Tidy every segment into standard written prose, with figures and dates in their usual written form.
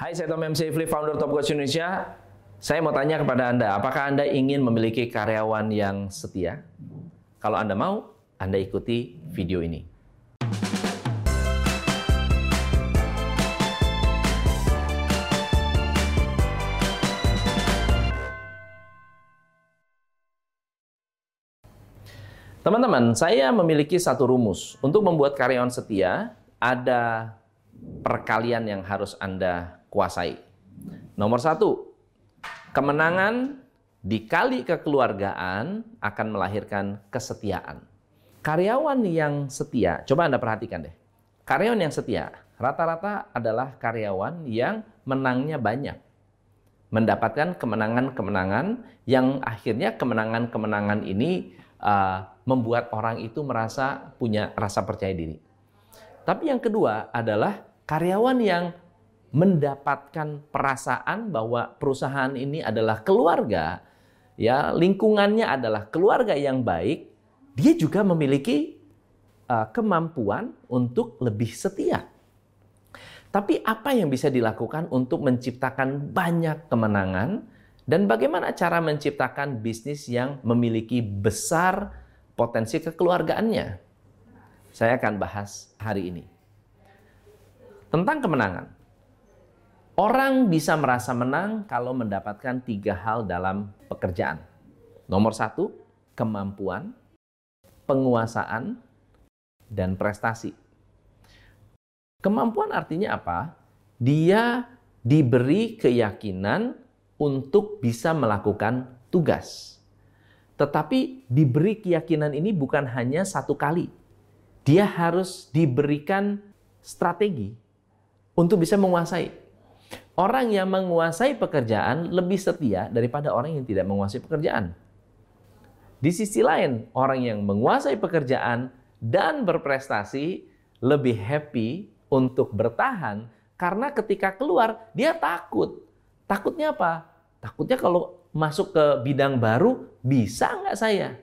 Hai, saya Tom MC Ifli, founder TopCoach Indonesia. Saya mau tanya kepada Anda, apakah Anda ingin memiliki karyawan yang setia? Kalau Anda mau, Anda ikuti video ini. Teman-teman, saya memiliki satu rumus. Untuk membuat karyawan setia, ada perkalian yang harus Anda kuasai. Nomor satu, kemenangan dikali kekeluargaan akan melahirkan kesetiaan. Karyawan yang setia, coba Anda perhatikan deh. Karyawan yang setia, rata-rata adalah karyawan yang menangnya banyak. Mendapatkan kemenangan-kemenangan yang akhirnya kemenangan-kemenangan ini membuat orang itu merasa punya rasa percaya diri. Tapi yang kedua adalah karyawan yang mendapatkan perasaan bahwa perusahaan ini adalah keluarga, ya, lingkungannya adalah keluarga yang baik, dia juga memiliki kemampuan untuk lebih setia. Tapi apa yang bisa dilakukan untuk menciptakan banyak kemenangan? Dan bagaimana cara menciptakan bisnis yang memiliki besar potensi kekeluargaannya? Saya akan bahas hari ini. Tentang kemenangan. Orang bisa merasa menang kalau mendapatkan tiga hal dalam pekerjaan. Nomor satu, kemampuan, penguasaan, dan prestasi. Kemampuan artinya apa? Dia diberi keyakinan untuk bisa melakukan tugas. Tetapi diberi keyakinan ini bukan hanya satu kali. Dia harus diberikan strategi untuk bisa menguasai. Orang yang menguasai pekerjaan lebih setia daripada orang yang tidak menguasai pekerjaan. Di sisi lain, orang yang menguasai pekerjaan dan berprestasi lebih happy untuk bertahan karena ketika keluar dia takut. Takutnya apa? Takutnya kalau masuk ke bidang baru, bisa nggak saya?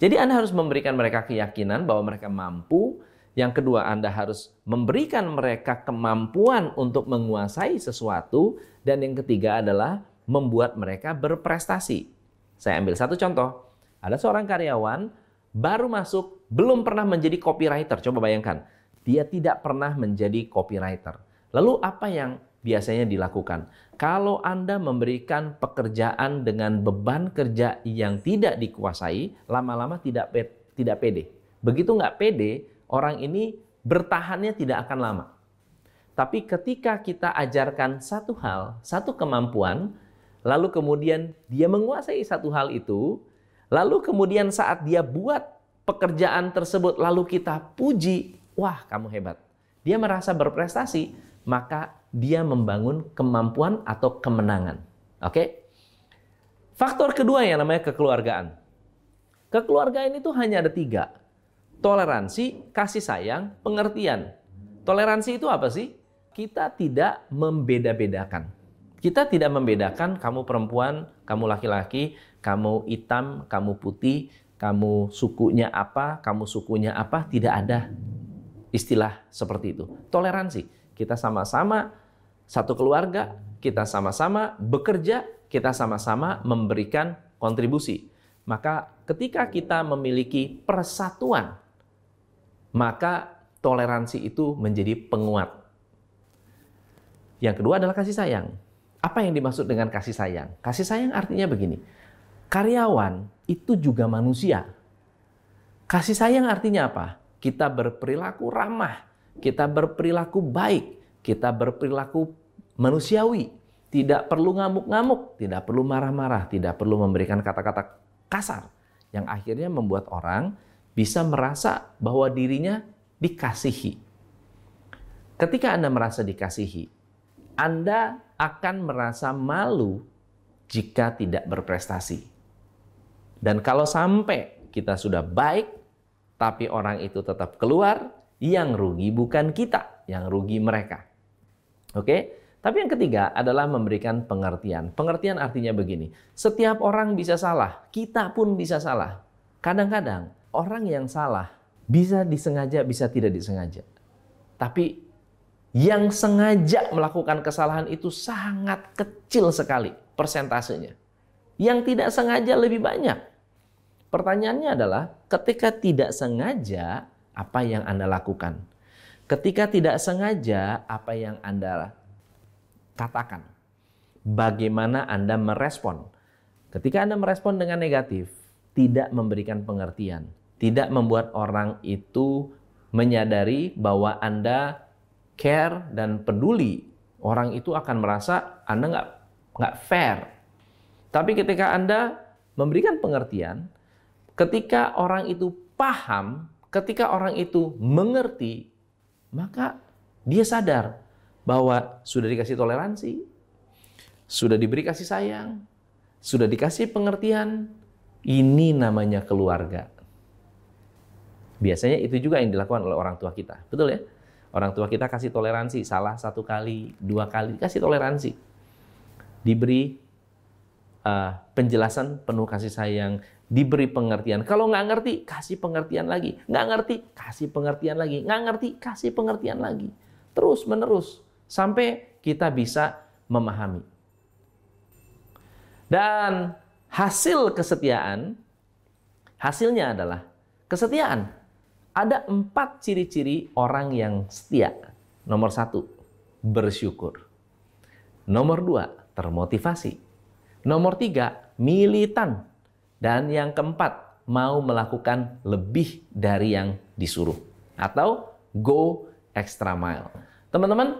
Jadi Anda harus memberikan mereka keyakinan bahwa mereka mampu. Yang kedua, Anda harus memberikan mereka kemampuan untuk menguasai sesuatu. Dan yang ketiga adalah membuat mereka berprestasi. Saya ambil satu contoh. Ada seorang karyawan baru masuk, belum pernah menjadi copywriter. Coba bayangkan, dia tidak pernah menjadi copywriter. Lalu apa yang biasanya dilakukan? Kalau Anda memberikan pekerjaan dengan beban kerja yang tidak dikuasai, lama-lama tidak pede. Begitu nggak pede, orang ini bertahannya tidak akan lama. Tapi ketika kita ajarkan satu hal, satu kemampuan, lalu kemudian dia menguasai satu hal itu, lalu kemudian saat dia buat pekerjaan tersebut, lalu kita puji, wah kamu hebat. Dia merasa berprestasi, maka dia membangun kemampuan atau kemenangan. Oke? Faktor kedua yang namanya kekeluargaan. Kekeluargaan itu hanya ada tiga. Toleransi, kasih sayang, pengertian. Toleransi itu apa sih? Kita tidak membeda-bedakan. Kita tidak membedakan kamu perempuan, kamu laki-laki, kamu hitam, kamu putih, kamu sukunya apa, tidak ada istilah seperti itu. Toleransi. Kita sama-sama satu keluarga, kita sama-sama bekerja, kita sama-sama memberikan kontribusi. Maka ketika kita memiliki persatuan, maka toleransi itu menjadi penguat. Yang kedua adalah kasih sayang. Apa yang dimaksud dengan kasih sayang? Kasih sayang artinya begini, karyawan itu juga manusia. Kasih sayang artinya apa? Kita berperilaku ramah, kita berperilaku baik, kita berperilaku manusiawi. Tidak perlu ngamuk-ngamuk, tidak perlu marah-marah, tidak perlu memberikan kata-kata kasar. Yang akhirnya membuat orang bisa merasa bahwa dirinya dikasihi. Ketika Anda merasa dikasihi, Anda akan merasa malu jika tidak berprestasi. Dan kalau sampai kita sudah baik, tapi orang itu tetap keluar, yang rugi bukan kita, yang rugi mereka. Oke? Tapi yang ketiga adalah memberikan pengertian. Pengertian artinya begini, setiap orang bisa salah, kita pun bisa salah. Kadang-kadang orang yang salah bisa disengaja, bisa tidak disengaja. Tapi yang sengaja melakukan kesalahan itu sangat kecil sekali persentasenya. Yang tidak sengaja lebih banyak. Pertanyaannya adalah, ketika tidak sengaja, apa yang Anda lakukan? Ketika tidak sengaja, apa yang Anda katakan? Bagaimana Anda merespon? Ketika Anda merespon dengan negatif, tidak memberikan pengertian, tidak membuat orang itu menyadari bahwa Anda care dan peduli, orang itu akan merasa Anda nggak fair. Tapi ketika Anda memberikan pengertian, ketika orang itu paham, ketika orang itu mengerti, maka dia sadar bahwa sudah dikasih toleransi, sudah diberi kasih sayang, sudah dikasih pengertian. Ini namanya keluarga. Biasanya itu juga yang dilakukan oleh orang tua kita. Betul ya? Orang tua kita kasih toleransi. Salah 1 kali, 2 kali. Kasih toleransi. Diberi penjelasan penuh kasih sayang. Diberi pengertian. Kalau nggak ngerti, kasih pengertian lagi. Nggak ngerti, kasih pengertian lagi. Nggak ngerti, kasih pengertian lagi. Terus menerus. Sampai kita bisa memahami. Dan hasil kesetiaan, hasilnya adalah kesetiaan. Ada 4 ciri-ciri orang yang setia. Nomor 1, bersyukur. Nomor 2, termotivasi. Nomor 3, militan. Dan yang keempat, mau melakukan lebih dari yang disuruh. Atau go extra mile. Teman-teman,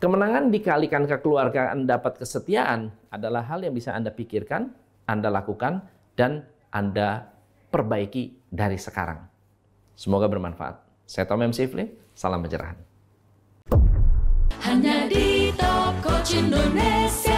kemenangan dikalikan kekeluargaan dapat kesetiaan adalah hal yang bisa Anda pikirkan, Anda lakukan, dan Anda perbaiki dari sekarang. Semoga bermanfaat. Saya Tom MC Ifli, salam pencerahan. Hanya di TopCoach Indonesia.